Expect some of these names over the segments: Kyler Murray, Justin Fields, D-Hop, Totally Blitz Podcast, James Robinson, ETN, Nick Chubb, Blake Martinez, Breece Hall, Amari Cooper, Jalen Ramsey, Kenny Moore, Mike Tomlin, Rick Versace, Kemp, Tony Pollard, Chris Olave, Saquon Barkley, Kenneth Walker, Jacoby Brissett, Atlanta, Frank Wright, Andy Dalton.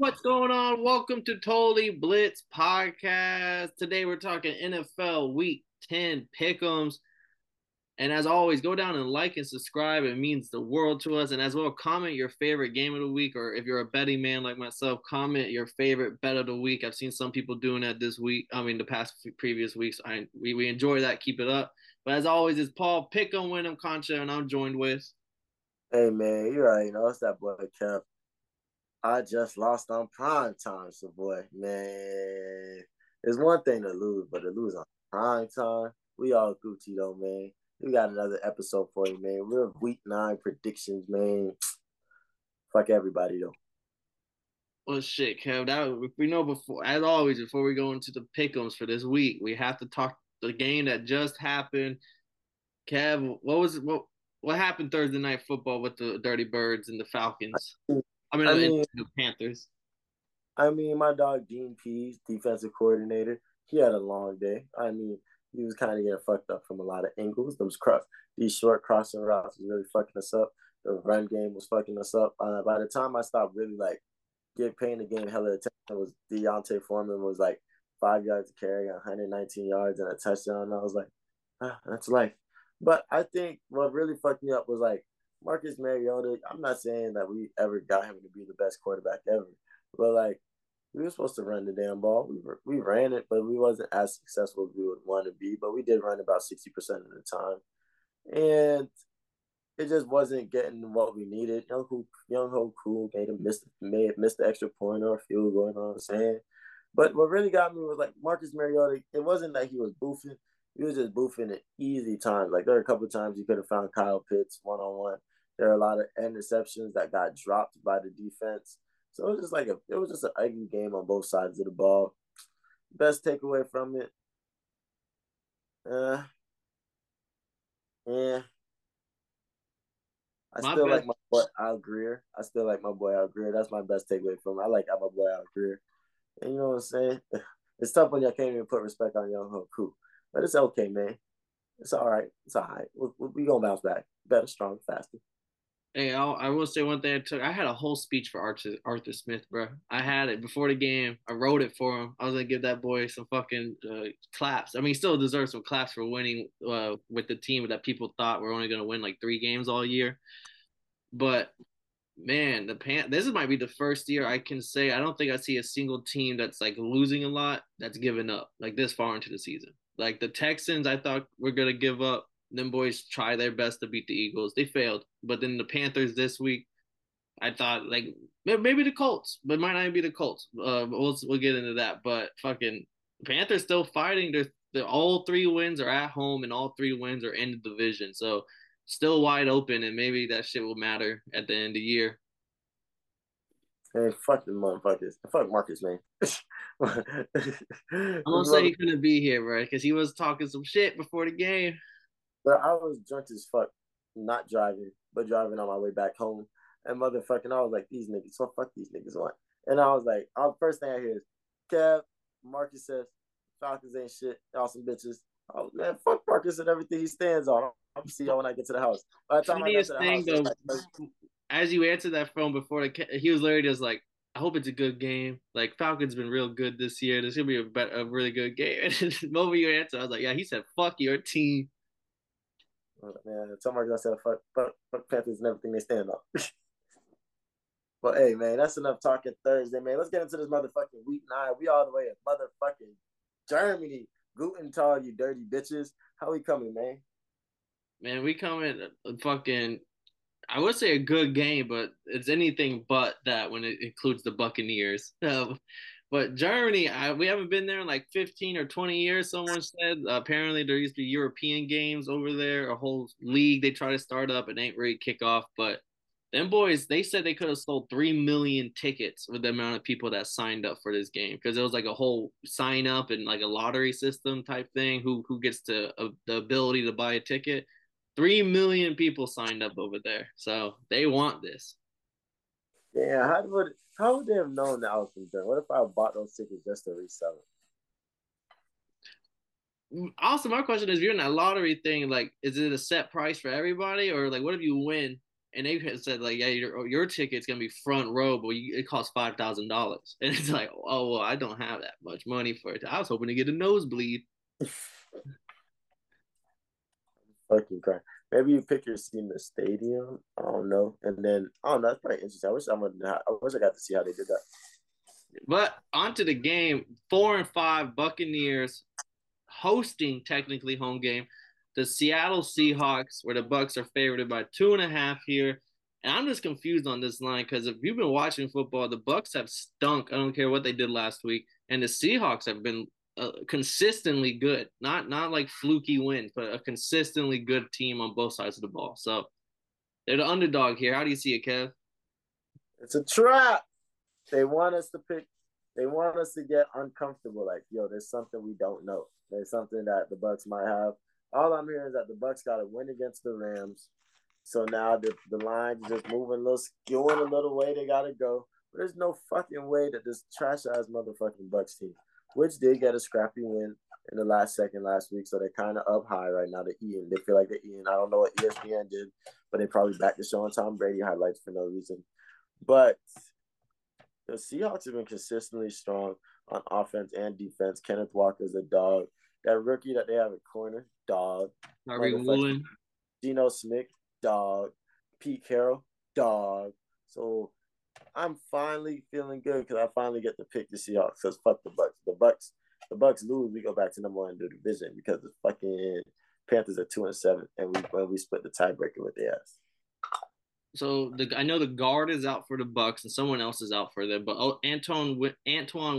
What's going on? Welcome to Totally Blitz Podcast. Today we're talking NFL Week 10 pick'ems. And as always, go down and like and subscribe. It means the world to us. And as well, comment your favorite game of the week. Or if you're a betting man like myself, comment your favorite bet of the week. I've seen some people doing that this week. The past few previous weeks. We enjoy that. Keep it up. But as always, it's Paul Pick'em, Wyndham Concha, and I'm joined with. Hey, man, you're right. You know, it's that boy, Kemp. I just lost on prime time, so boy, man. It's one thing to lose, but to lose on prime time, we all Gucci though, man. We got another episode for you, man. We're week 9 predictions, man. Fuck everybody though. Well, shit, Kev. That we know before. As always, before we go into the pick'ems for this week, we have to talk the game that just happened. Kev, what happened Thursday night football with the Dirty Birds and the Falcons? I mean, the Panthers. My dog, Dean Pease, defensive coordinator, he had a long day. He was kind of getting fucked up from a lot of angles. These short crossing routes was really fucking us up. The run game was fucking us up. By the time I stopped really, paying the game hella attention, was Deontay Foreman was, 5 yards to carry, 119 yards, and a touchdown. And I was like, that's life. But I think what really fucked me up was, Marcus Mariota, I'm not saying that we ever got him to be the best quarterback ever, but we were supposed to run the damn ball. We ran it, but we wasn't as successful as we would want to be, but we did run about 60% of the time. And it just wasn't getting what we needed. Young Ho Koo missed the extra point or field goal, you know what I'm saying? But what really got me was Marcus Mariota, it wasn't that he was boofing. He was just boofing at easy times. There were a couple of times you could have found Kyle Pitts one-on-one. There are a lot of interceptions that got dropped by the defense. So it was just an ugly game on both sides of the ball. Best takeaway from it. I still like my boy Al Greer. That's my best takeaway from it. I like my boy Al Greer. And you know what I'm saying? It's tough when y'all can't even put respect on Young Ho Koo. But it's okay, man. It's all right. It's all right. We're going to bounce back. Better, stronger, faster. Hey, I will say one thing. I had a whole speech for Arthur Smith, bro. I had it before the game. I wrote it for him. I was going to give that boy some fucking claps. He still deserves some claps for winning with the team that people thought were only going to win 3 games all year. But, man, this might be the first year I can say I don't think I see a single team that's losing a lot that's giving up this far into the season. The Texans, I thought were going to give up. Them boys try their best to beat the Eagles. They failed. But then the Panthers this week, I thought, maybe the Colts. But it might not even be the Colts. We'll get into that. But fucking Panthers still fighting. All 3 wins are at home, and all 3 wins are in the division. So still wide open, and maybe that shit will matter at the end of the year. Hey, fuck the motherfuckers. Fuck Marcus, man. I'm going to say he couldn't be here, bro, because he was talking some shit before the game. But I was drunk as fuck, not driving, but driving on my way back home. And motherfucking, I was like, these niggas, what fuck these niggas want? And I was like, first thing I hear is, Kev, Marcus says, Falcons ain't shit, y'all some bitches. Oh, man, fuck Marcus and everything he stands on. I'll see y'all when I get to the house. By the time I get to the house, as you answered that phone before, he was literally just like, I hope it's a good game. Falcons been real good this year. This is going to be a really good game. And the moment you answered, I was like, yeah, he said, fuck your team. Man, some Marcus, I said, fuck Panthers and everything they stand on. But, hey, man, that's enough talking Thursday, man. Let's get into this motherfucking week 9. We all the way in motherfucking Germany. Guten Tag, you dirty bitches. How we coming, man? Man, we coming fucking... I would say a good game, but it's anything but that when it includes the Buccaneers. But Germany, we haven't been there in 15 or 20 years, someone said. Apparently there used to be European games over there, a whole league they try to start up. It ain't really kick off. But them boys, they said they could have sold 3 million tickets with the amount of people that signed up for this game because it was a whole sign up and a lottery system type thing, who gets to the ability to buy a ticket. 3 million people signed up over there, so they want this. Yeah, how would they have known that I was from there? What if I bought those tickets just to resell it? Also, my question is: if you're in that lottery thing, is it a set price for everybody, or what if you win and they said, like, yeah, your ticket's going to be front row, but it costs $5,000. And it's like, oh, well, I don't have that much money for it. I was hoping to get a nosebleed. Fucking crap. Maybe you pick your seat in the stadium. I don't know. And then, I don't know. That's pretty interesting. I wish I got to see how they did that. But onto the game, 4-5 Buccaneers hosting, technically home game, the Seattle Seahawks, where the Bucs are favored by 2.5 here. And I'm just confused on this line because if you've been watching football, the Bucs have stunk. I don't care what they did last week. And the Seahawks have been consistently good. Not like fluky wins, but a consistently good team on both sides of the ball. So they're the underdog here. How do you see it, Kev? It's a trap. They want us to get uncomfortable. Like, yo, there's something we don't know. There's something that the Bucs might have. All I'm hearing is that the Bucs got to win against the Rams. So now the line's just moving a little, skewing a little way they got to go. But there's no fucking way that this trash-ass motherfucking Bucs team, which did get a scrappy win in the last second last week. So they're kind of up high right now. They feel like they're eating. I don't know what ESPN did, but they probably back to showing Tom Brady highlights for no reason. But the Seahawks have been consistently strong on offense and defense. Kenneth Walker's a dog. That rookie that they have at corner, dog. Tyreek Woolen. Geno Smith, dog. Pete Carroll, dog. So I'm finally feeling good because I finally get to pick the Seahawks because fuck the Bucs. The Bucs lose, we go back to number one in the division because the fucking Panthers are 2-7, and we split the tiebreaker with their ass. So I know the guard is out for the Bucs and someone else is out for them, but Antoine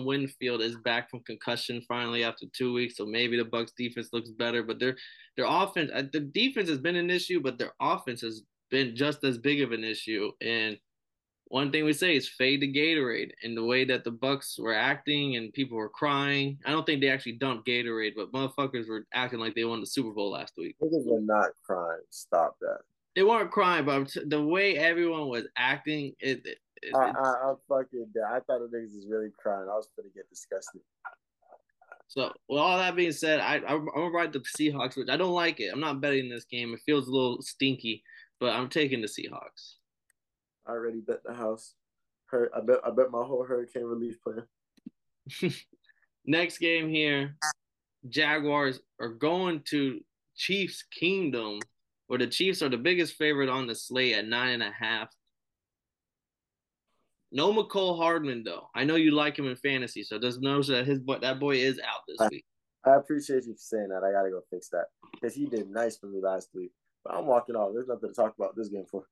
Winfield is back from concussion finally after 2 weeks, so maybe the Bucs defense looks better. But their offense, the defense has been an issue, but their offense has been just as big of an issue. And one thing we say is fade the Gatorade. And the way that the Bucs were acting and people were crying, I don't think they actually dumped Gatorade, but motherfuckers were acting like they won the Super Bowl last week. Niggas were not crying. Stop that. They weren't crying, but the way everyone was acting, I'm fucking dead. I thought the niggas was really crying. I was gonna get disgusted. So, with all that being said, I'm gonna ride the Seahawks, which I don't like it. I'm not betting this game. It feels a little stinky, but I'm taking the Seahawks. I already bet the house. I bet my whole Hurricane Relief plan. Next game here, Jaguars are going to Chiefs Kingdom, where the Chiefs are the biggest favorite on the slate at 9.5. No McCole Hardman, though. I know you like him in fantasy, so just know that that boy is out this week. I appreciate you saying that. I got to go fix that because he did nice for me last week. But I'm walking off. There's nothing to talk about this game for.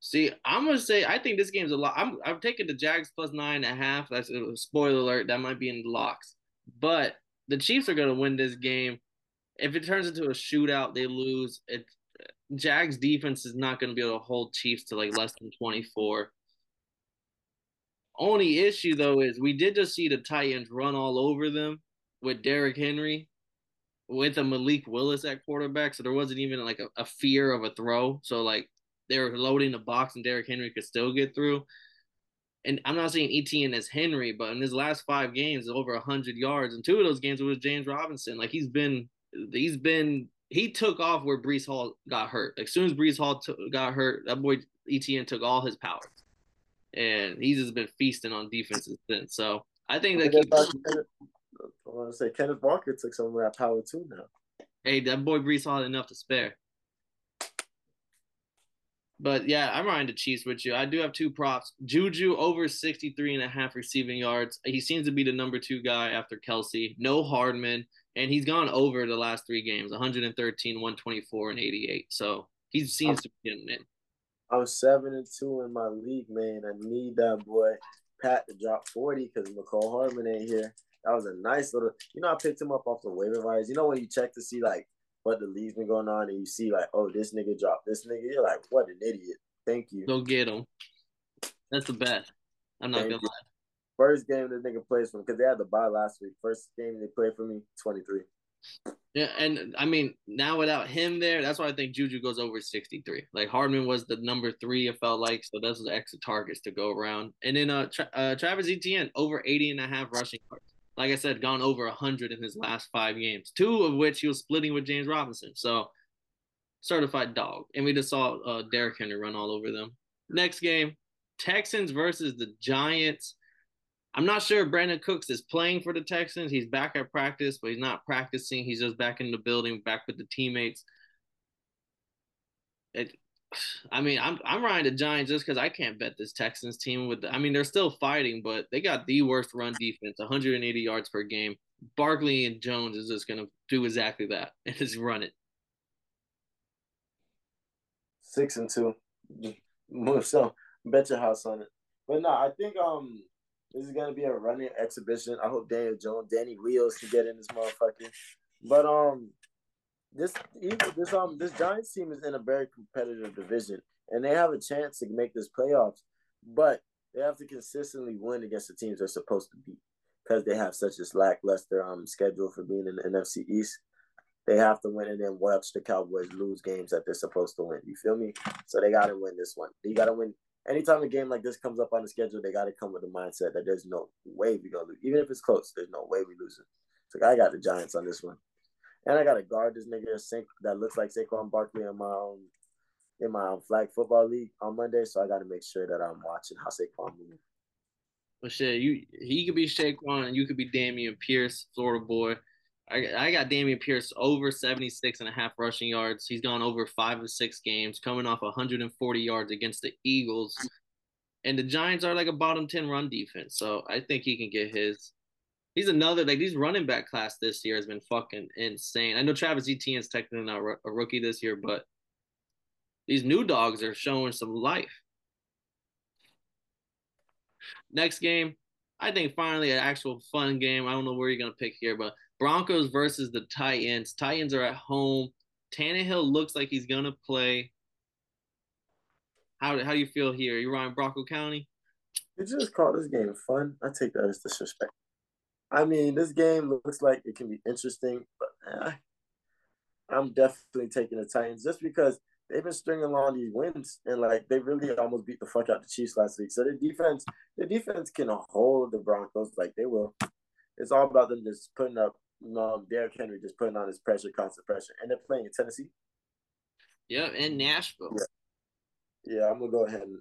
See, I'm going to say I think this game's a lot. I'm taking the Jags plus 9.5. That's a spoiler alert. That might be in the locks. But the Chiefs are going to win this game. If it turns into a shootout, they lose. Jags defense is not going to be able to hold Chiefs to like less than 24. Only issue, though, is we did just see the Titans run all over them with Derrick Henry, with a Malik Willis at quarterback. So there wasn't even like a fear of a throw. So like they were loading the box and Derrick Henry could still get through. And I'm not saying ETN is Henry, but in his last 5 games, over 100 yards. And 2 of those games, it was James Robinson. Like he took off where Breece Hall got hurt. Like, as soon as Breece Hall got hurt, that boy ETN took all his power, and he's just been feasting on defenses since. So I think that I want to say Kenneth Walker took some of that power too now. Hey, that boy Breece Hall had enough to spare. But yeah, I'm riding the Chiefs with you. I do have 2 props. Juju over 63.5 receiving yards. He seems to be the number 2 guy after Kelsey. No Hardman. And he's gone over the last 3 games, 113, 124, and 88. So he seems to be getting it. I'm 7-2 in my league, man. I need that boy Pat to drop 40 because McCole Hardman ain't here. That was a nice little – I picked him up off the waiver wires. You know when you check to see, like, what the league's been going on and you see, like, oh, this nigga dropped this nigga. You're like, what an idiot. Thank you. Go get him. That's the best. I'm not going to lie. First game this nigga plays for me, because they had the bye last week. First game they played for me, 23. Yeah, and, I mean, now without him there, that's why I think Juju goes over 63. Like, Hardman was the number 3, it felt like, so that's the extra targets to go around. And then Travis Etienne, over 80.5 rushing yards. Like I said, gone over 100 in his last 5 games, 2 of which he was splitting with James Robinson. So certified dog. And we just saw Derrick Henry run all over them. Next game, Texans versus the Giants. I'm not sure if Brandon Cooks is playing for the Texans. He's back at practice, but he's not practicing. He's just back in the building, back with the teammates. I'm riding the Giants just because I can't bet this Texans team. They're still fighting, but they got the worst run defense, 180 yards per game. Barkley and Jones is just going to do exactly that and just run it. 6-2. So bet your house on it. But no, I think this is going to be a running exhibition. I hope Danny Wheels can get in this motherfucker. But this Giants team is in a very competitive division, and they have a chance to make this playoffs. But they have to consistently win against the teams they're supposed to beat because they have such a lackluster schedule for being in the NFC East. They have to win and then watch the Cowboys lose games that they're supposed to win. You feel me? So they got to win this one. They got to win. Anytime a game like this comes up on the schedule, they got to come with the mindset that there's no way we're going to lose. Even if it's close, there's no way we're losing. So I got the Giants on this one. And I got to guard this nigga that looks like Saquon Barkley in my flag football league on Monday. So I got to make sure that I'm watching how Saquon moves. Well, shit, he could be Saquon and you could be Dameon Pierce, Florida boy. I got Dameon Pierce over 76.5 rushing yards. He's gone over 5 of 6 games, coming off 140 yards against the Eagles. And the Giants are like a bottom 10 run defense, so I think he can get his. He's another, like, these running back class this year has been fucking insane. I know Travis Etienne is technically not a rookie this year, but these new dogs are showing some life. Next game, I think finally an actual fun game. I don't know where you're going to pick here, but Broncos versus the Titans. Titans are at home. Tannehill looks like he's going to play. How do you feel here? You riding Bronco County? You just call this game fun? I take that as disrespect. I mean, this game looks like it can be interesting, but I'm definitely taking the Titans just because they've been stringing along these wins, and like they really almost beat the fuck out the Chiefs last week. So their defense can hold the Broncos like they will. It's all about them just putting up, Derrick Henry just putting on his pressure, constant pressure. And they're playing in Tennessee. Yeah, and Nashville. Yeah, I'm going to go ahead and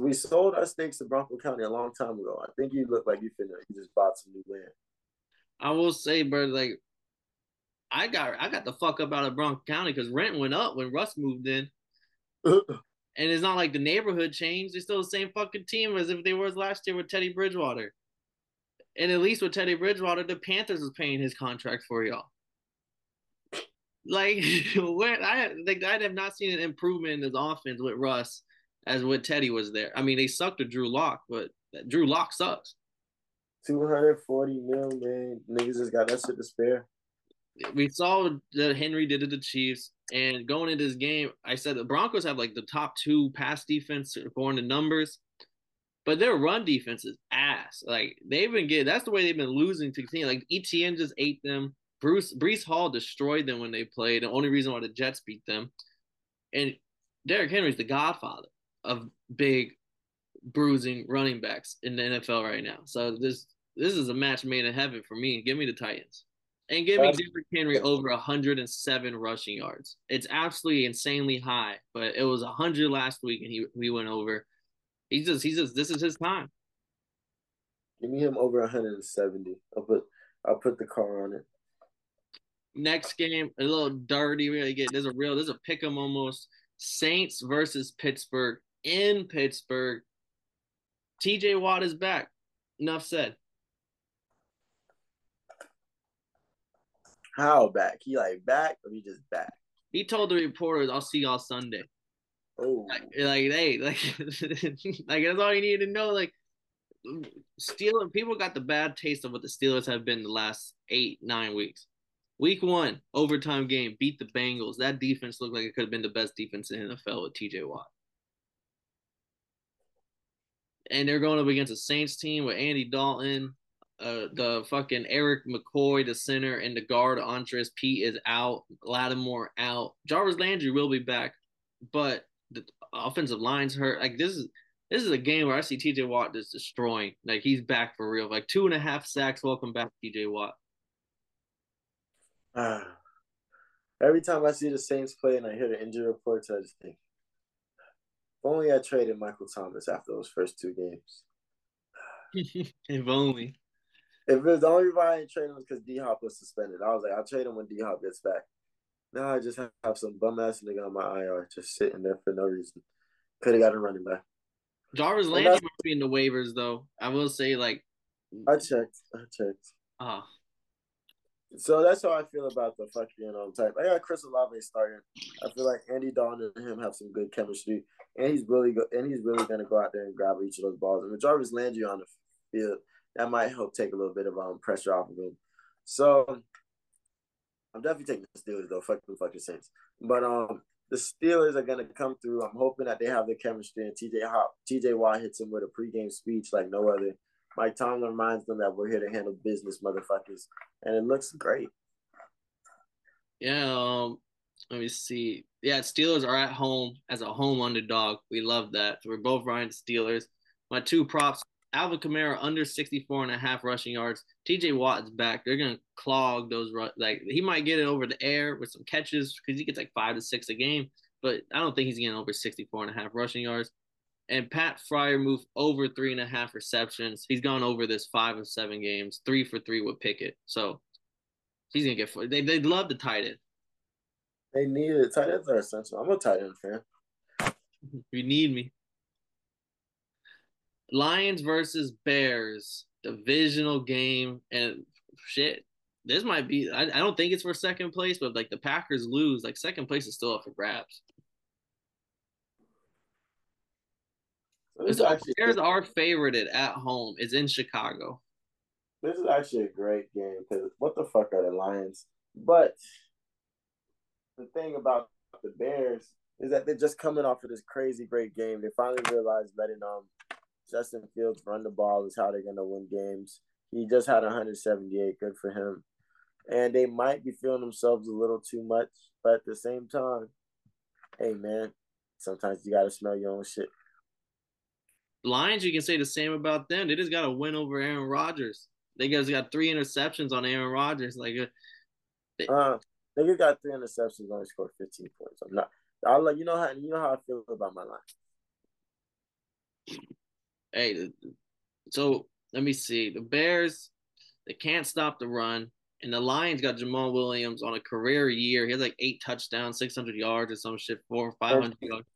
we sold our stakes to Bronco County a long time ago. I think you look like you just bought some new land. I will say, bro, like, I got the fuck up out of Bronco County because rent went up when Russ moved in. And it's not like the neighborhood changed. They're still the same fucking team as if they were last year with Teddy Bridgewater. And at least with Teddy Bridgewater, the Panthers was paying his contract for y'all. Like, I have not seen an improvement in his offense with Russ as with Teddy was there. I mean, they sucked at Drew Locke, but Drew Locke sucks. 240 million, man. Niggas just got that shit to spare. We saw that Henry did it to the Chiefs. And going into this game, I said the Broncos have, like, the top 2 pass defense according to numbers. But their run defense is ass. Like, they've been getting – that's the way they've been losing to teams. Like, ETN just ate them. Breece Hall destroyed them when they played. The only reason why the Jets beat them. And Derrick Henry's the godfather of big, bruising running backs in the NFL right now. So this is a match made in heaven for me. Give me the Titans. And give me Derrick Henry over 107 rushing yards. It's absolutely insanely high. But it was 100 last week, and we went over. He's just. This is his time. Give me him over 170. I'll put the car on it. Next game, a little dirty. We gotta get. There's a pick 'em almost. Saints versus Pittsburgh in Pittsburgh. T.J. Watt is back. Enough said. How back? He like back, or he just back? He told the reporters, "I'll see y'all Sunday." Oh, that's all you need to know. Like, Steelers people got the bad taste of what the Steelers have been the last 8-9 weeks. Week 1 overtime game, beat the Bengals. That defense looked like it could have been the best defense in the NFL with T.J. Watt. And they're going up against a Saints team with Andy Dalton, the fucking Erik McCoy, the center, and the guard Andres Pete is out. Lattimore out. Jarvis Landry will be back, but the offensive line's hurt. Like, this is a game where I see T.J. Watt just destroying. Like, he's back for real. Like, 2.5 sacks. Welcome back, T.J. Watt. Every time I see the Saints play and I hear the injury reports, I just think, if only I traded Michael Thomas after those first two games. If only. If it was the only reason I didn't trade him was because D-Hop was suspended. I was like, I'll trade him when D-Hop gets back. Now I just have some bum-ass nigga on my IR just sitting there for no reason. Could have gotten running back. Jarvis Landry must be in the waivers, though. I will say, like... I checked. Oh. So that's how I feel about the fucking type. I got Chris Olave starting. I feel like Andy Dalton and him have some good chemistry, and he's really gonna go out there and grab each of those balls. And with Jarvis Landry on the field, that might help take a little bit of pressure off of him. So I'm definitely taking the Steelers though. Fuck the fucking Saints. But the Steelers are gonna come through. I'm hoping that they have the chemistry, and T.J. Watt hits him with a pregame speech like no other. Mike Tomlin reminds them that we're here to handle business, motherfuckers. And it looks great. Yeah, let me see. Yeah, Steelers are at home as a home underdog. We love that. So we're both riding Steelers. My two props, Alvin Kamara under 64.5 rushing yards. T.J. Watt's back. They're going to clog those – like, he might get it over the air with some catches because he gets like 5 to 6 a game. But I don't think he's getting over 64.5 rushing yards. And Pat Fryer moved over 3.5 receptions. He's gone over this 5 of 7 games, 3 for 3 with Pickett. So he's gonna get 4. They love the tight end. They need it. Tight ends are essential. I'm a tight end fan. You need me. Lions versus Bears, divisional game, and shit. This might be. I don't think it's for second place, but like the Packers lose, like second place is still up for grabs. Bears are favorited at home. It's in Chicago. This is actually a great game because what the fuck are the Lions? But the thing about the Bears is that they're just coming off of this crazy great game. They finally realized letting Justin Fields run the ball is how they're going to win games. He just had 178. Good for him. And they might be feeling themselves a little too much. But at the same time, hey, man, sometimes you got to smell your own shit. Lions, you can say the same about them. They just got a win over Aaron Rodgers. They just got 3 interceptions on Aaron Rodgers. Like, they just got 3 interceptions, only scored 15 points. You know how I feel about my Lions. Hey, so let me see. The Bears, they can't stop the run, and the Lions got Jamal Williams on a career year. He has like 8 touchdowns, 600 yards, or some shit, 400 or 500 yards.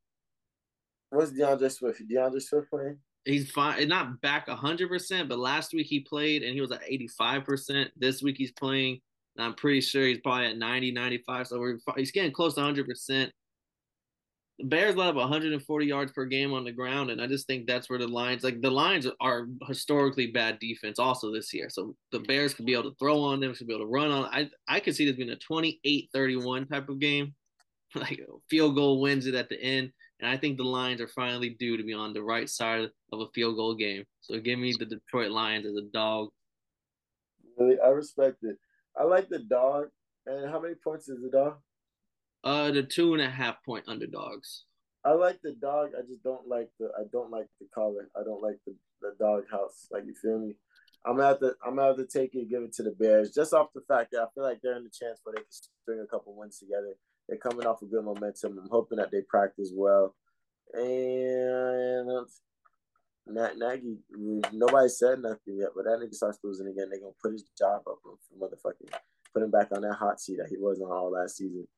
What's DeAndre Swift? DeAndre Swift playing? He's fine. Not back 100%, but last week he played and he was at 85%. This week he's playing, and I'm pretty sure he's probably at 90, 95. So he's getting close to 100%. The Bears let up 140 yards per game on the ground, and I just think that's where the Lions are historically bad defense also this year. So the Bears could be able to throw on them, should be able to run on. I could see this being a 28-31 type of game. Like field goal wins it at the end. And I think the Lions are finally due to be on the right side of a field goal game. So give me the Detroit Lions as a dog. Really? I respect it. I like the dog. And how many points is the dog? The 2.5 point underdogs. I like the dog. I just don't like the collar. I don't like the dog house. Like, you feel me? I'm gonna have to take it and give it to the Bears. Just off the fact that I feel like they're in the chance where they can string a couple wins together. They're coming off a good momentum. I'm hoping that they practice well. And Matt Nagy, nobody said nothing yet, but that nigga starts losing again. They're going to put his job up on motherfucking put him back on that hot seat that he was on all last season.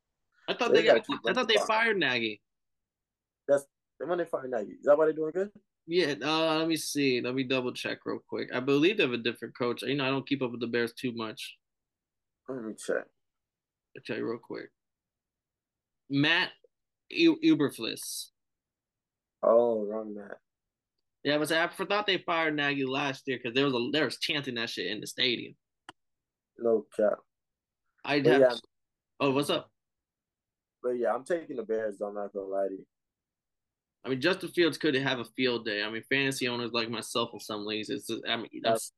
I thought they fired Nagy. That's when they fired Nagy. Is that why they're doing good? Yeah. Let me see. Let me double check real quick. I believe they have a different coach. You know, I don't keep up with the Bears too much. Let me check. I'll tell you real quick. Matt Eberflus. Oh, wrong Matt. Yeah, but I thought they fired Nagy last year because there was chanting that shit in the stadium. No cap. Oh, what's up? But yeah, I'm taking the Bears. I'm not gonna lie to you. I mean, Justin Fields could have a field day. I mean, fantasy owners like myself in some leagues, I'm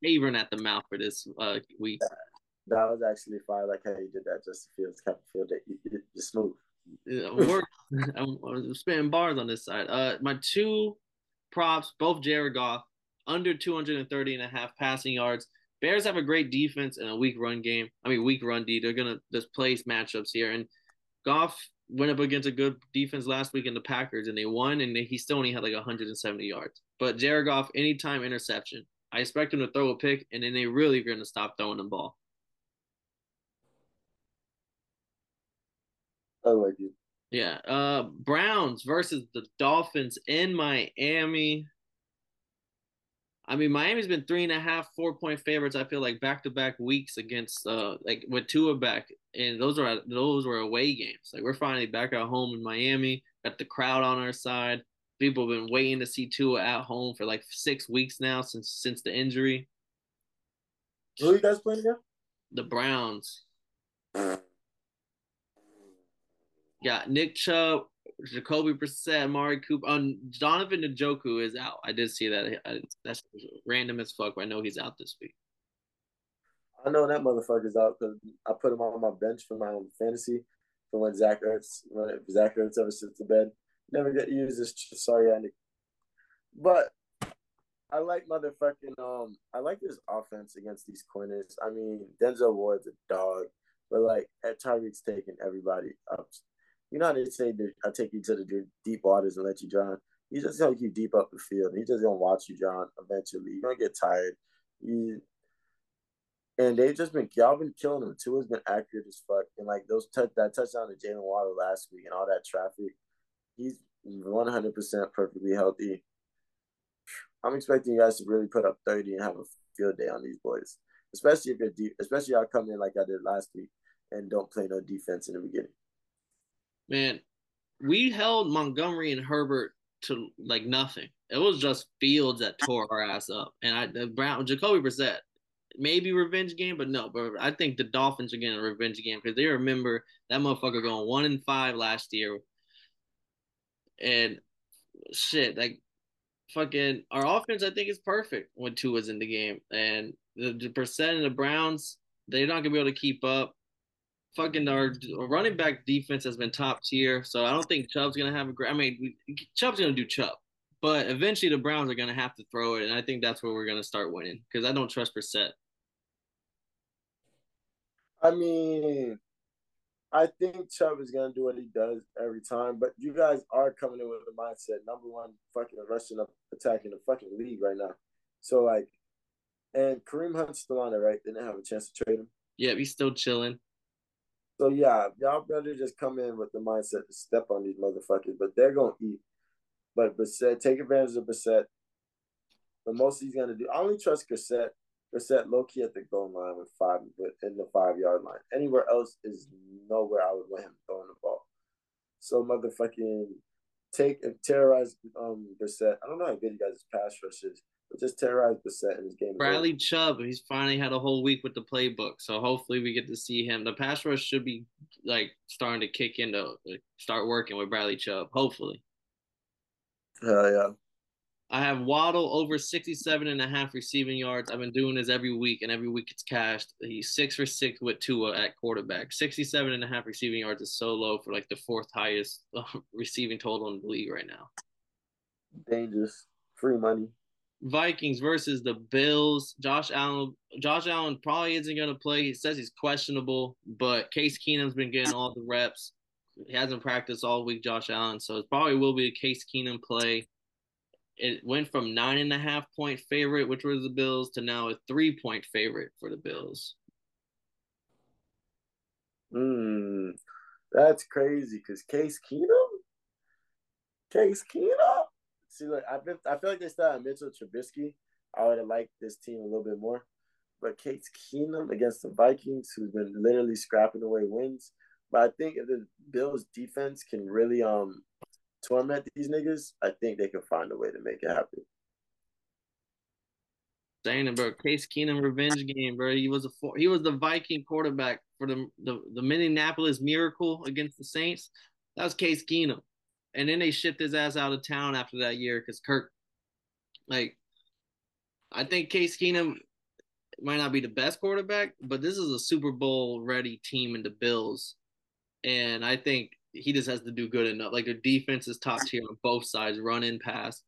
savoring at the mouth for this week. That was actually fire. Like how you did that, Justin Fields kind of field day. Just move. I'm spitting bars on this side. My two props, both Jared Goff, under 230.5 passing yards. Bears have a great defense and a weak run game. I mean, weak run D. They're going to displace matchups here. And Goff went up against a good defense last week in the Packers, and they won, and he still only had like 170 yards. But Jared Goff, anytime interception, I expect him to throw a pick, and then they really are going to stop throwing the ball. I like it. Yeah. Browns versus the Dolphins in Miami. I mean, Miami's been 3.5, 4-point favorites, I feel like, back-to-back weeks against like with Tua back, and those were away games. Like, we're finally back at home in Miami, got the crowd on our side. People have been waiting to see Tua at home for like 6 weeks now since the injury. Who are you guys playing again? The Browns. Got Nick Chubb, Jacoby Brissett, Amari Cooper. Donovan Njoku is out. I did see that. That's random as fuck, but I know he's out this week. I know that motherfucker's out because I put him on my bench for my fantasy for when Zach Ertz ever sits to bed. Never get used this. Sorry, Andy. But I like motherfucking I like this offense against these corners. I mean, Denzel Ward's a dog, but like Tyreek's taking everybody up. You know how they say that I take you to the deep waters and let you drown? He's just going to keep deep up the field. He's just going to watch you drown eventually. You're going to get tired. And they've just been – y'all been killing him. Tua's been accurate as fuck. And, like, that touchdown to Jalen Waddle last week and all that traffic, he's 100% perfectly healthy. I'm expecting you guys to really put up 30 and have a field day on these boys, especially if you're deep – especially y'all come in like I did last week and don't play no defense in the beginning. Man, we held Montgomery and Herbert to like nothing. It was just Fields that tore our ass up. And Jacoby Brissett, maybe revenge game, but no. But I think the Dolphins are getting a revenge game because they remember that motherfucker going 1-5 last year. And shit, like fucking our offense, I think, is perfect when Tua's in the game. And the Brissett and the Browns, they're not going to be able to keep up. Fucking our running back defense has been top tier, so I don't think Chubb's going to have a great – I mean, Chubb's going to do Chubb, but eventually the Browns are going to have to throw it, and I think that's where we're going to start winning because I don't trust Brissett. I mean, I think Chubb is going to do what he does every time, but you guys are coming in with the mindset, number one fucking rushing up attack in the fucking league right now. So, like – and Kareem Hunt's still on it, right? They didn't have a chance to trade him. Yeah, he's still chilling. So, yeah, y'all better just come in with the mindset to step on these motherfuckers, but they're going to eat. But Brissett, take advantage of Brissett. The most he's going to do, I only trust Brissett. Brissett low-key at the goal line in the 5-yard line. Anywhere else is nowhere I would want him throwing the ball. So, motherfucking take and terrorize Brissett. I don't know how good you guys' pass rush is, but just terrorize Brissett in this game. Bradley Chubb, he's finally had a whole week with the playbook, so hopefully we get to see him. The pass rush should be, like, starting to kick in to start working with Bradley Chubb, hopefully. Hell, yeah. I have Waddle over 67.5 receiving yards. I've been doing this every week, and every week it's cashed. He's 6 for 6 with Tua at quarterback. 67.5 receiving yards is so low for, like, the fourth highest receiving total in the league right now. Dangerous. Free money. Vikings versus the Bills. Josh Allen probably isn't going to play. He says he's questionable, but Case Keenum's been getting all the reps. He hasn't practiced all week, Josh Allen, so it probably will be a Case Keenum play. It went from 9.5-point favorite, which was the Bills, to now a 3-point favorite for the Bills. That's crazy because Case Keenum? See, like I feel like they still have Mitchell Trubisky. I would have liked this team a little bit more. But Case Keenum against the Vikings, who's been literally scrapping away wins. But I think if the Bills' defense can really torment these niggas, I think they can find a way to make it happen. Saying it, bro. Case Keenum revenge game, bro. He was the Viking quarterback for the Minneapolis Miracle against the Saints. That was Case Keenum. And then they shipped his ass out of town after that year because Kirk, like, I think Case Keenum might not be the best quarterback, but this is a Super Bowl-ready team in the Bills. And I think he just has to do good enough. Like, their defense is top tier on both sides, run and pass.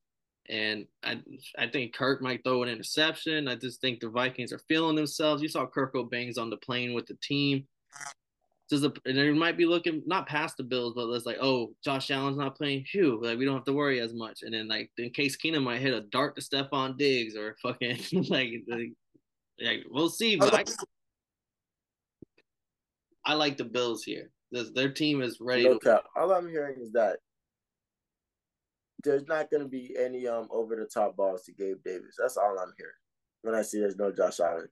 And I think Kirk might throw an interception. I just think the Vikings are feeling themselves. You saw Kirk Cousins on the plane with the team. They might be looking not past the Bills, but it's like, oh, Josh Allen's not playing. Phew, like we don't have to worry as much. And then then Case Keenum might hit a dart to Stephon Diggs or fucking like we'll see. But I like the Bills here. Their team is ready. No cap. All I'm hearing is that there's not going to be any over the top balls to Gabe Davis. That's all I'm hearing when I see there's no Josh Allen.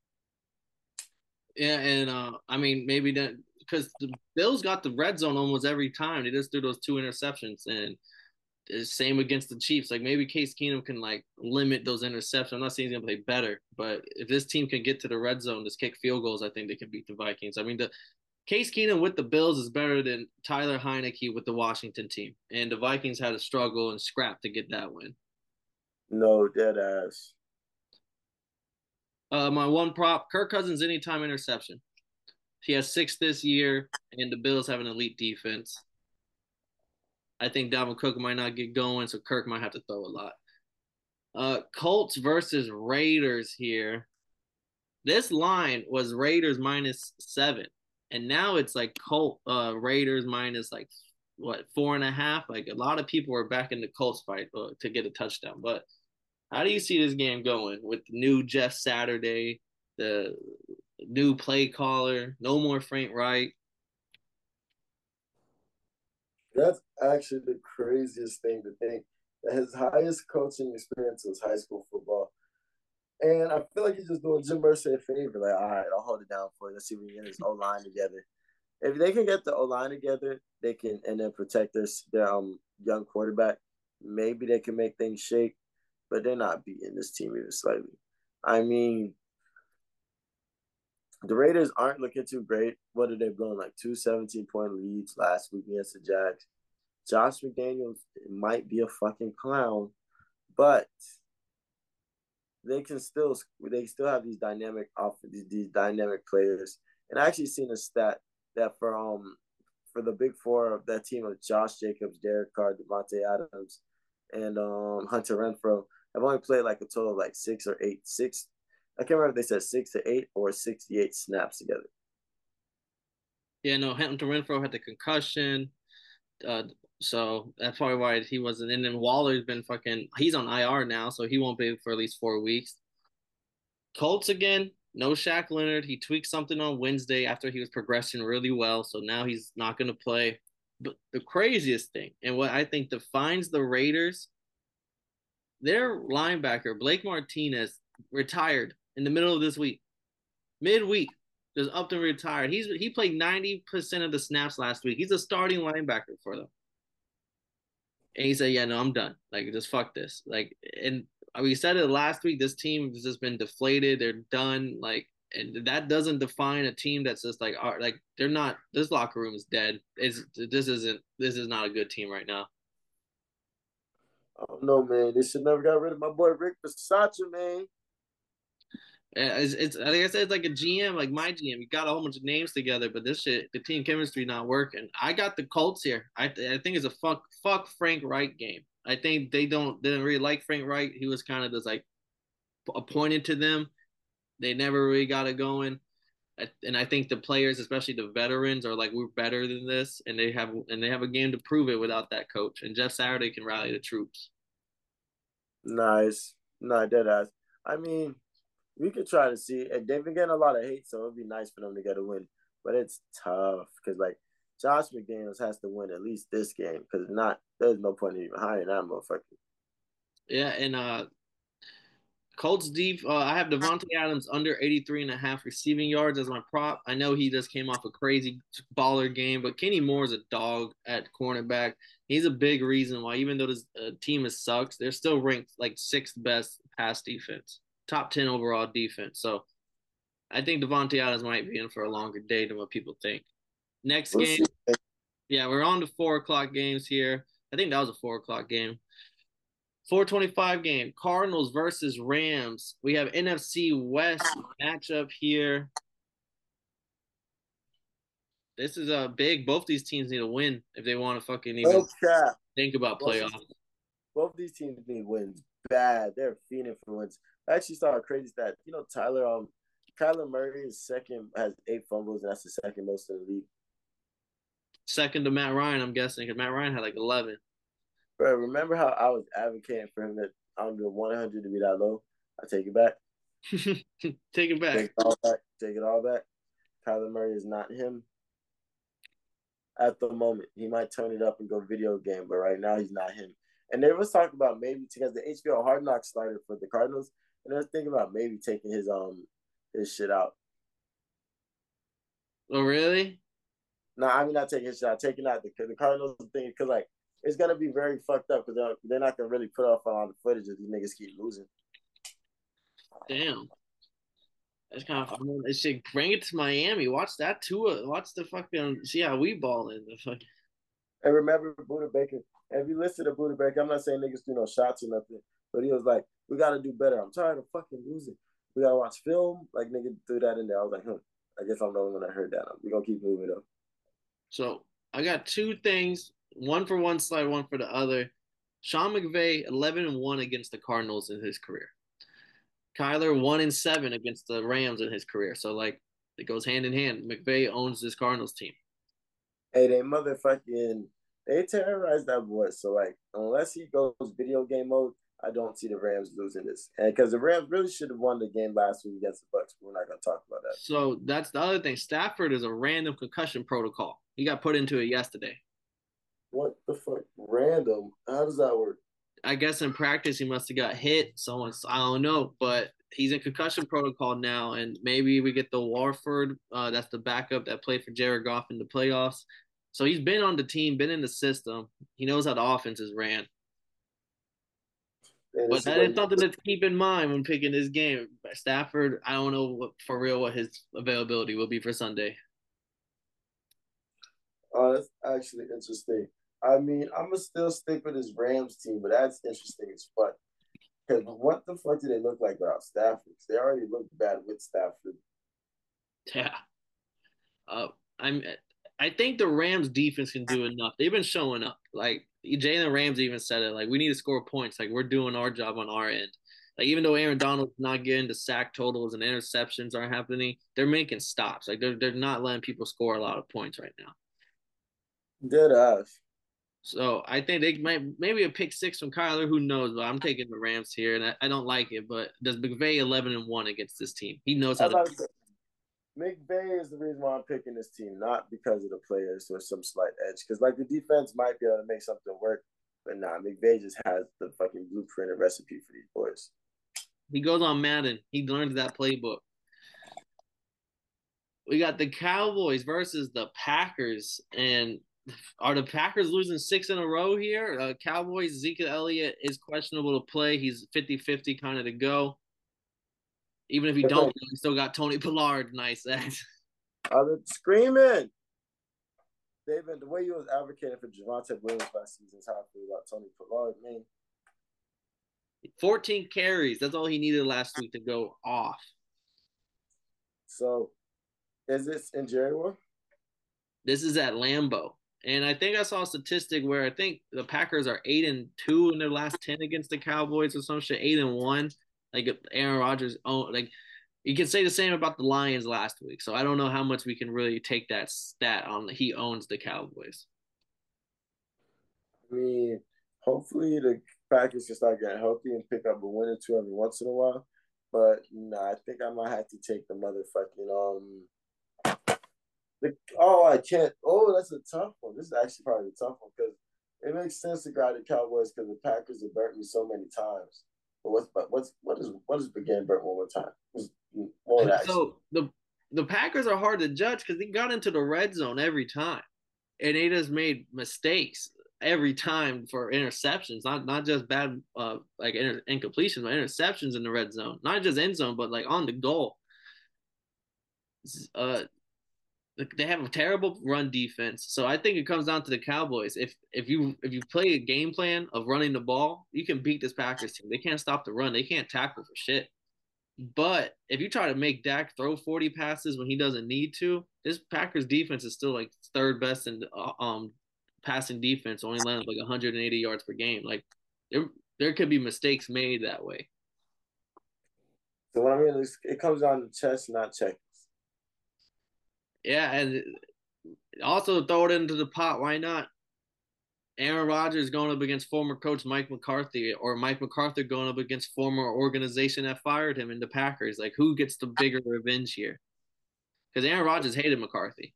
Yeah, and I mean maybe that because the Bills got the red zone almost every time. They just threw those two interceptions, and the same against the Chiefs. Like maybe Case Keenum can limit those interceptions. I'm not saying he's gonna play better, but if this team can get to the red zone, just kick field goals, I think they can beat the Vikings. I mean the Case Keenum with the Bills is better than Tyler Heineke with the Washington team, and the Vikings had a struggle and scrap to get that win. No, dead ass. My one prop, Kirk Cousins anytime interception. He has 6 this year, and the Bills have an elite defense. I think Dalvin Cook might not get going, so Kirk might have to throw a lot. Colts versus Raiders here. This line was Raiders -7. And now it's Raiders minus 4.5. Like a lot of people are back in the Colts fight to get a touchdown. But how do you see this game going with new Jeff Saturday, the new play caller, no more Frank Wright? That's actually the craziest thing to think. His highest coaching experience was high school football. And I feel like he's just doing Jim Mercer a favor. Like, all right, I'll hold it down for you. Let's see if we can get this O-line together. If they can get the O-line together, they can and then protect their young quarterback. Maybe they can make things shake, but they're not beating this team even slightly. I mean, the Raiders aren't looking too great. What are they blowing? Two 17-point leads last week against the Jags. Josh McDaniels might be a fucking clown, but they still have these dynamic these dynamic players. And I actually seen a stat that for the big four of that team of Josh Jacobs, Derek Carr, Davante Adams, and Hunter Renfrow, I've only played a total of 6 or 8. I can't remember if they said 6 to 8 or 68 snaps together. Yeah, no, Hunter Renfrow had the concussion. So that's probably why he wasn't. And then Waller's been he's on IR now, so he won't be for at least 4 weeks. Colts again, no Shaq Leonard. He tweaked something on Wednesday after he was progressing really well. So now he's not going to play. But the craziest thing, and what I think defines the Raiders, their linebacker, Blake Martinez, retired in the middle of this week. Midweek, just upped and retired. He played 90% of the snaps last week. He's a starting linebacker for them. And he said, yeah, no, I'm done. Just fuck this. And we said it last week, this team has just been deflated. They're done. And that doesn't define a team that's just they're not, this locker room is dead. This is not a good team right now. I don't know, man. They should never got rid of my boy Rick Versace, man. Yeah, like I said, it's like a GM, like my GM. You got a whole bunch of names together, but this shit, the team chemistry not working. I got the Colts here. I think it's a fuck Frank Wright game. I think they didn't really like Frank Wright. He was kind of just appointed to them. They never really got it going. And I think the players, especially the veterans, are we're better than this, and they have a game to prove it without that coach. And Jeff Saturday can rally the troops. Nice. Nah, deadass. I mean, we could try to see. And they've been getting a lot of hate, so it would be nice for them to get a win. But it's tough because, Josh McDaniels has to win at least this game because there's no point in even hiring that motherfucker. Yeah, and Colts deep. I have Davante Adams under 83.5 receiving yards as my prop. I know he just came off a crazy baller game, but Kenny Moore is a dog at cornerback. He's a big reason why, even though this team sucks, they're still ranked 6th best pass defense, top 10 overall defense. So I think Davante Adams might be in for a longer day than what people think. Next game, yeah, we're on to 4:00 games here. I think that was a 4:00 game. 4:25 game, Cardinals versus Rams. We have NFC West matchup here. This is a big. Both these teams need to win if they want to fucking even think about playoffs. Both these teams need wins bad. They're fiending for wins. I actually saw a crazy stat. You know, Kyler Murray is second, has 8 fumbles, and that's the second most in the league. second to Matt Ryan, I'm guessing, because Matt Ryan had like 11. Bro, remember how I was advocating for him that under 100 to be that low? I take it back. Take it all back. Kyler Murray is not him at the moment. He might turn it up and go video game, but right now he's not him. And they was talking about maybe, because the HBO Hard Knocks started for the Cardinals, and they're thinking about maybe taking his shit out. Oh, really? No, I mean, not taking his shit out. Taking out the Cardinals thing, because, like, it's going to be very fucked up because they're not going to really put off all the footage if these niggas keep losing. Damn. That's kind of fun. They should bring it to Miami. Watch that Tua. Watch the fucking – see how we ball in the fucking – And remember Buda Baker. If you listen to Buda Baker, I'm not saying niggas do no shots or nothing, but he was like, we got to do better. I'm tired of fucking losing. We got to watch film. Like, nigga threw that in there. I was like, I guess I'm the only one that heard that. We're going to keep moving up. So, I got two things. One for one side, one for the other. Sean McVay, 11-1 against the Cardinals in his career. Kyler, 1-7 against the Rams in his career. So, like, it goes hand in hand. McVay owns this Cardinals team. Hey, they motherfucking – they terrorized that boy. So, like, unless he goes video game mode, I don't see the Rams losing this. And because the Rams really should have won the game last week against the Bucs. We're not going to talk about that. So, that's the other thing. Stafford is a random concussion protocol. He got put into it yesterday. What the fuck? Random? How does that work? I guess in practice he must have got hit. Someone's, I don't know, but he's in concussion protocol now, and maybe we get the Warford. That's the backup that played for Jared Goff in the playoffs. So he's been on the team, been in the system. He knows how the offense is ran. Man, but that is something to keep in mind when picking this game. Stafford, I don't know what his availability will be for Sunday. Oh, that's actually interesting. I mean, I'm going to still stick with this Rams team, but that's interesting as fuck. Because what the fuck do they look like without Stafford? They already look bad with Stafford. Yeah. I think the Rams defense can do enough. They've been showing up. Like, Jalen Ramsey even said it. Like, we need to score points. Like, we're doing our job on our end. Like, even though Aaron Donald's not getting the sack totals and interceptions aren't happening, they're making stops. Like, they're not letting people score a lot of points right now. Dead ass. So I think they might maybe a pick six from Kyler. Who knows? But I'm taking the Rams here, and I don't like it. But does McVay 11-1 against this team? He knows how to. McVay is the reason why I'm picking this team, not because of the players or some slight edge. Because like the defense might be able to make something work, but nah, McVay just has the fucking blueprint and recipe for these boys. He goes on Madden. He learns that playbook. We got the Cowboys versus the Packers, and. Are the Packers losing 6 in a row here? Cowboys, Zeke Elliott is questionable to play. He's 50-50 kind of to go. Even if he don't, he still got Tony Pollard. Nice ass. I've been screaming. David, the way you was advocating for Javonte Williams last season is how I feel about Tony Pollard, man. 14 carries. That's all he needed last week to go off. So, is this in January? This is at Lambeau. And I think I saw a statistic where I think the Packers are 8-2 in their last 10 against the Cowboys or some shit, 8-1. Like Aaron Rodgers, like you can say the same about the Lions last week. So I don't know how much we can really take that stat on. He owns the Cowboys. I mean, hopefully the Packers can start getting healthy and pick up a win or two every once in a while. But no, I think I might have to take the motherfucking I can't. Oh, that's a tough one. This is actually probably a tough one because it makes sense to guide the Cowboys because the Packers have burnt me so many times. But what is began burnt one more time? So the Packers are hard to judge because they got into the red zone every time, and they just made mistakes every time for interceptions. Not just bad incompletions, but interceptions in the red zone. Not just end zone, but like on the goal. They have a terrible run defense, so I think it comes down to the Cowboys. If you play a game plan of running the ball, you can beat this Packers team. They can't stop the run. They can't tackle for shit. But if you try to make Dak throw 40 passes when he doesn't need to, this Packers defense is still like third best in passing defense, only landing like 180 yards per game. Like there could be mistakes made that way. So what I mean is, it comes down to chess, not check. Yeah, and Also, throw it into the pot. Why not? Aaron Rodgers going up against former coach Mike McCarthy, or Mike McCarthy going up against former organization that fired him in the Packers. Like, who gets the bigger revenge here? Because Aaron Rodgers hated McCarthy.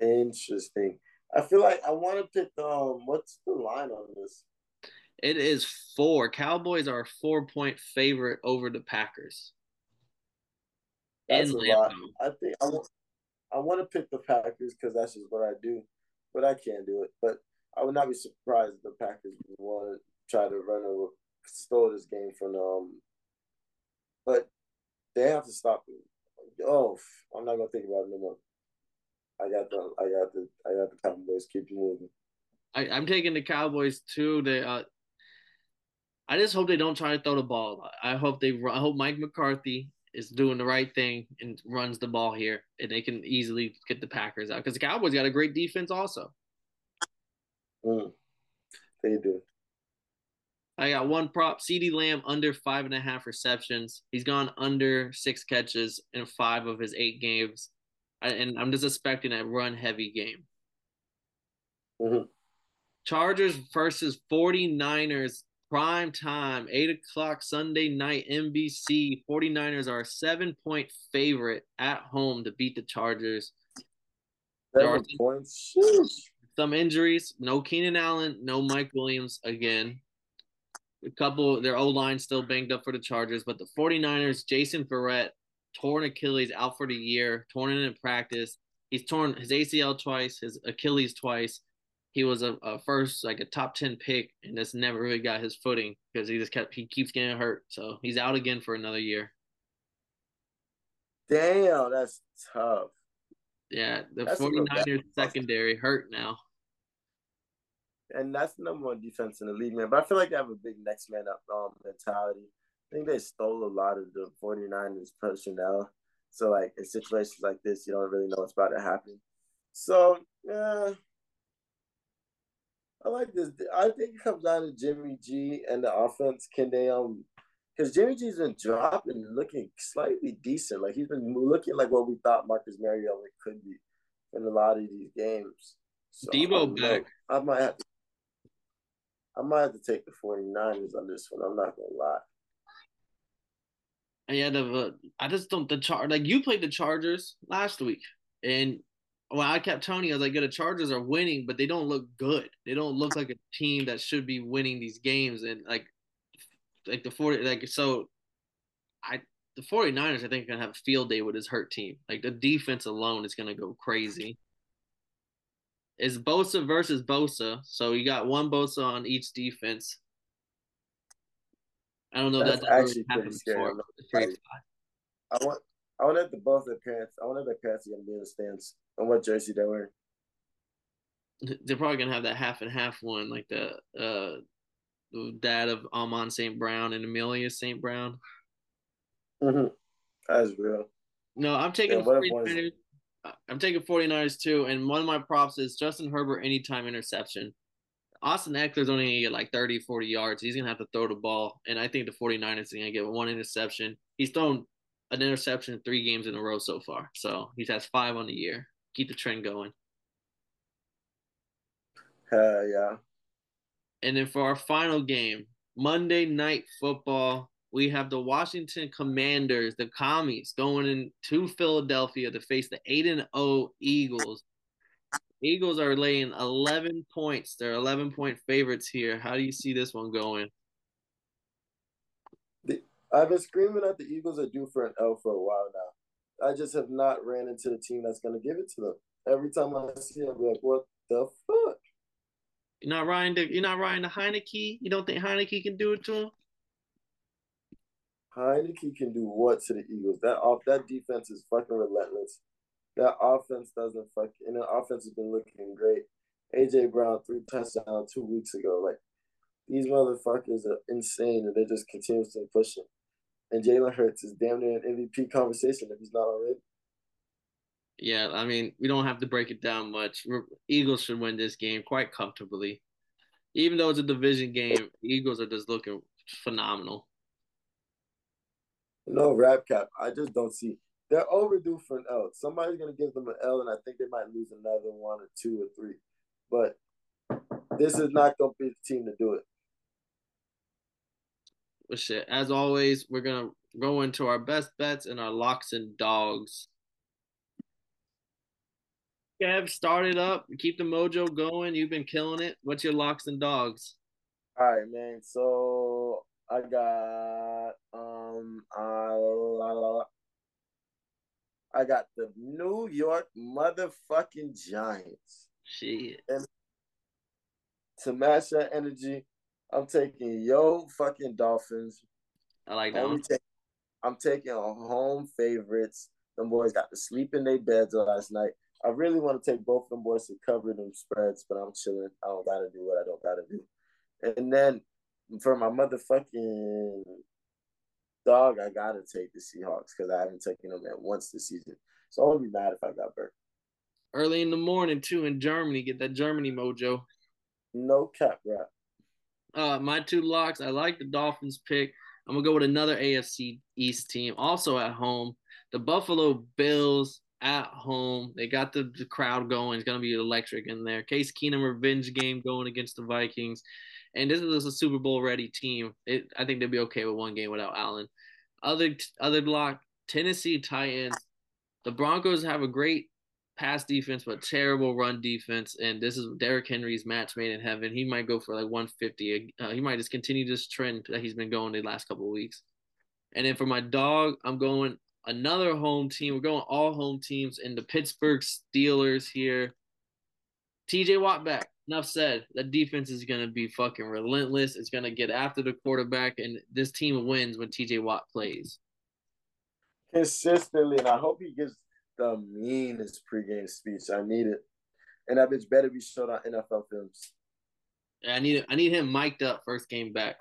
Interesting. I feel like I want to pick what's the line on this? It is 4. Cowboys are a 4-point favorite over the Packers. That's a lot. I think I want to pick the Packers because that's just what I do, but I can't do it. But I would not be surprised if the Packers want to try to stole this game from them. But they have to stop it. Oh, I'm not gonna think about it no more. I got the Cowboys. Keep you moving. I'm taking the Cowboys too. They, I just hope they don't try to throw the ball. I hope Mike McCarthy is doing the right thing and runs the ball here, and they can easily get the Packers out because the Cowboys got a great defense also. They do. I got one prop, CeeDee Lamb under 5.5 receptions. He's gone under 6 catches in 5 of his 8 games. And I'm just expecting a run-heavy game. Mm-hmm. Chargers versus 49ers, prime time, 8 o'clock Sunday night, NBC. 49ers are a 7-point favorite at home to beat the Chargers. 7 points. Some injuries. No Keenan Allen, no Mike Williams again. A couple, their O-line still banged up for the Chargers, but the 49ers, Jason Verrett, torn Achilles, out for the year, torn in practice. He's torn his ACL twice, his Achilles twice. He was a top 10 pick, and that's never really got his footing because he keeps getting hurt. So he's out again for another year. Damn, that's tough. Yeah, that's 49ers secondary hurt now. And that's the number one defense in the league, man. But I feel like they have a big next man up mentality. I think they stole a lot of the 49ers personnel. So, like, in situations like this, you don't really know what's about to happen. So, yeah, I like this. I think it comes down to Jimmy G and the offense. Can they because Jimmy G's been dropping and looking slightly decent. Like, he's been looking like what we thought Marcus Mariota could be in a lot of these games. So, Debo back. I might have to take the 49ers on this one. I'm not going to lie. Yeah, I just don't – like, you played the Chargers last week. And when I kept telling you, I was like, yeah, the Chargers are winning, but they don't look good. They don't look like a team that should be winning these games. And, the 49ers, I think, are going to have a field day with his hurt team. Like, the defense alone is going to go crazy. It's Bosa versus Bosa. So, you got one Bosa on each defense. I don't know if that's actually really pretty scary. I want the parents to be in the stands on what jersey they're wearing. They're probably gonna have that 50/50 one, like the dad of Amon St. Brown and Amelia St. Brown. Mm-hmm. That's real. No, I'm taking 49ers. I'm taking 49ers too, and one of my props is Justin Herbert anytime interception. Austin Eckler's only going to get like 30, 40 yards. He's going to have to throw the ball. And I think the 49ers are going to get one interception. He's thrown an interception 3 games in a row so far. So he has 5 on the year. Keep the trend going. Yeah. And then for our final game, Monday Night Football, we have the Washington Commanders, the Commies, going into Philadelphia to face the 8-0 Eagles. Eagles are laying 11 points. They're 11-point favorites here. How do you see this one going? I've been screaming that the Eagles are due for an L for a while now. I just have not ran into the team that's going to give it to them. Every time I see it, I'm like, what the fuck? You're not riding the Heineke? You don't think Heineke can do it to him? Heineke can do what to the Eagles? That defense is fucking relentless. That offense doesn't fuck. And the offense has been looking great. A.J. Brown, 3 touchdowns 2 weeks ago. Like, these motherfuckers are insane, and they're just continuously pushing. And Jalen Hurts is damn near an MVP conversation if he's not already. Yeah, I mean, we don't have to break it down much. Eagles should win this game quite comfortably. Even though it's a division game, Eagles are just looking phenomenal. No, Rap Cap, I just don't see They're overdue for an L. Somebody's going to give them an L, and I think they might lose another one or two or three. But this is not going to be the team to do it. Well, shit. As always, we're going to go into our best bets and our locks and dogs. Kev, start it up. Keep the mojo going. You've been killing it. What's your locks and dogs? All right, man. So I got I got the New York motherfucking Giants. Shit. And to match that energy, I'm taking yo fucking Dolphins. I like that one. I'm taking on home favorites. Them boys got to sleep in their beds last night. I really want to take both of them boys to cover them spreads, but I'm chilling. I don't got to do what I don't got to do. And then for my motherfucking dog, I got to take the Seahawks because I haven't taken them at once this season. So I won't be mad if I got burnt. Early in the morning, too, in Germany. Get that Germany mojo. No cap, rap. My two locks, I like the Dolphins pick. I'm going to go with another AFC East team, also at home. The Buffalo Bills at home. They got the crowd going. It's going to be electric in there. Case Keenum revenge game going against the Vikings. And this is a Super Bowl-ready team. I think they'll be okay with one game without Allen. Other block, Tennessee Titans. The Broncos have a great pass defense, but terrible run defense. And this is Derrick Henry's match made in heaven. He might go for like 150. He might just continue this trend that he's been going the last couple of weeks. And then for my dog, I'm going another home team. We're going all home teams in the Pittsburgh Steelers here. T.J. Watt back. Enough said. That defense is going to be fucking relentless. It's going to get after the quarterback, and this team wins when T.J. Watt plays consistently. And I hope he gives the meanest pregame speech. I need it. And that bitch better be showed on NFL films. Yeah, I need him mic'd up first game back.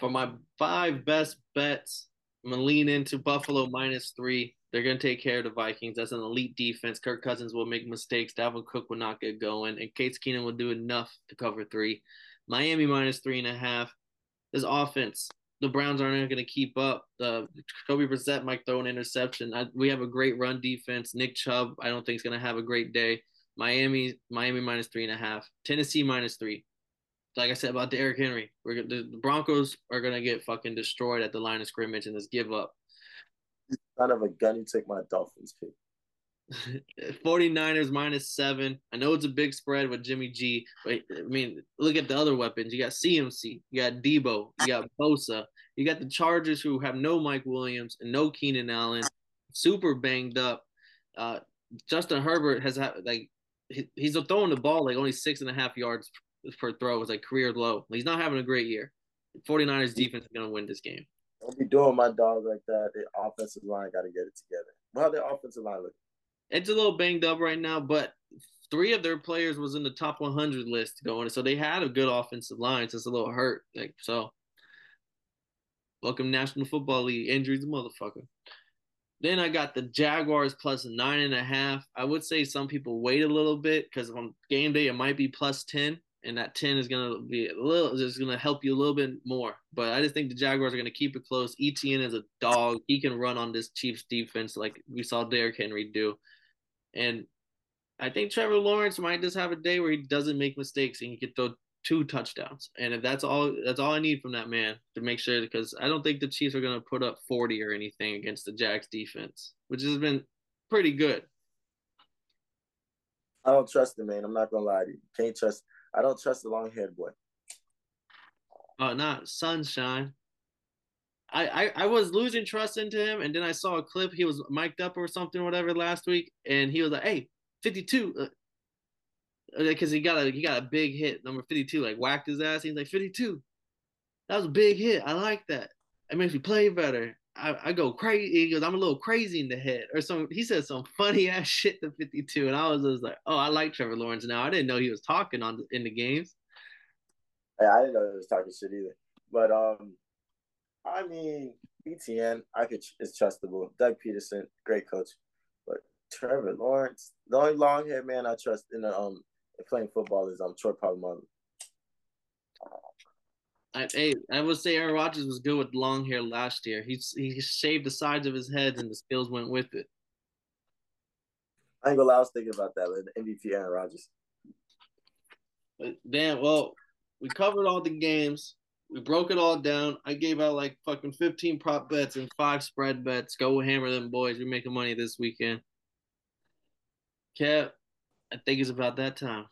For my five best bets, I'm going to lean into Buffalo -3. They're going to take care of the Vikings. That's an elite defense. Kirk Cousins will make mistakes. Dalvin Cook will not get going. And Case Keenum will do enough to cover 3. Miami -3.5. This offense, the Browns aren't going to keep up. Jacoby Brissett might throw an interception. We have a great run defense. Nick Chubb, I don't think, is going to have a great day. Miami -3.5. Tennessee -3. Like I said about Derrick Henry, the Broncos are going to get fucking destroyed at the line of scrimmage and just give up. Son of a gun, you take my Dolphins pick. 49ers -7. I know it's a big spread with Jimmy G, but, I mean, look at the other weapons. You got CMC. You got Debo. You got Bosa. You got the Chargers, who have no Mike Williams and no Keenan Allen. Super banged up. Justin Herbert has had, like, he's throwing the ball, like, only 6.5 yards per throw. Is like career low. He's not having a great year. 49ers defense is going to win this game. Don't be doing my dog like that. The offensive line got to get it together. How the offensive line look? It's a little banged up right now, but 3 of their players was in the top 100 list going, so they had a good offensive line. So it's a little hurt. Like, so, welcome National Football League injuries, motherfucker. Then I got the Jaguars +9.5. I would say some people wait a little bit because on game day it might be +10. And that 10 is going to be it's going to help you a little bit more. But I just think the Jaguars are going to keep it close. ETN is a dog. He can run on this Chiefs defense like we saw Derrick Henry do. And I think Trevor Lawrence might just have a day where he doesn't make mistakes and he can throw 2 touchdowns. And if that's all I need from that man to make sure, because I don't think the Chiefs are going to put up 40 or anything against the Jags defense, which has been pretty good. I don't trust him, man. I'm not going to lie to you. Can't trust him. I don't trust the long-haired boy. Oh, not Sunshine. I was losing trust into him, and then I saw a clip. He was mic'd up or something, whatever, last week, and he was like, "Hey, 52," because he got a big hit, number 52, like whacked his ass. He's like, 52. That was a big hit. I like that. It makes me play better. I go crazy. He goes, "I'm a little crazy in the head," or some. He said some funny ass shit to 52, and I was just like, "Oh, I like Trevor Lawrence now." I didn't know he was talking in the games. Yeah, I didn't know he was talking shit either. But I mean, ETN, it's trustable. Doug Peterson, great coach, but Trevor Lawrence, the only long haired man I trust in playing football is Troy Polamalu. I would say Aaron Rodgers was good with long hair last year. He shaved the sides of his head and the skills went with it. I ain't gonna lie, I was thinking about that, like MVP Aaron Rodgers. But damn, well, we covered all the games. We broke it all down. I gave out like fucking 15 prop bets and 5 spread bets. Go hammer them boys. We're making money this weekend. Kev, I think it's about that time.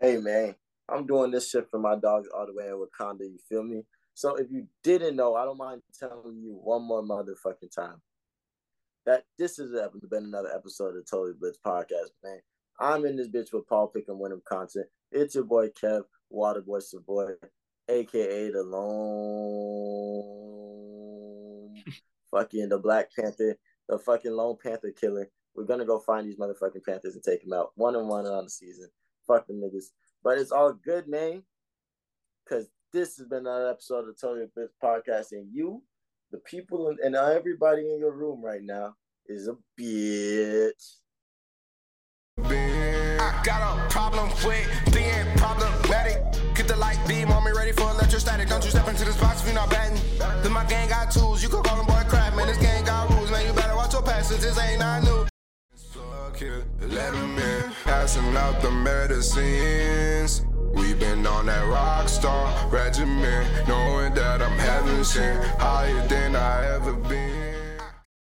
Hey, man, I'm doing this shit for my dogs all the way in Wakanda, you feel me? So if you didn't know, I don't mind telling you one more motherfucking time that this has been another episode of Totally Blitz Podcast, man. I'm in this bitch with Paul Pick and Wyndham content. It's your boy Kev, Waterboy Savoy, a.k.a. the Lone fucking the Black Panther, the fucking Lone Panther killer. We're going to go find these motherfucking Panthers and take them out 1-1 on the season. Fuck them niggas. But it's all good, man, because this has been another episode of Totally Blitz Podcast, and you, the people, and everybody in your room right now is a bitch. I got a problem with being problematic. Get the light beam on me, ready for electrostatic. Don't you step into this box if you're not batting. Then my gang got tools, you could call them boy crap, man. This gang got rules, man. You better watch your passes, this ain't not new. Let him in, passing out the medicines. We've been on that rock star regimen, knowing that I'm heaven sent, higher than I ever been.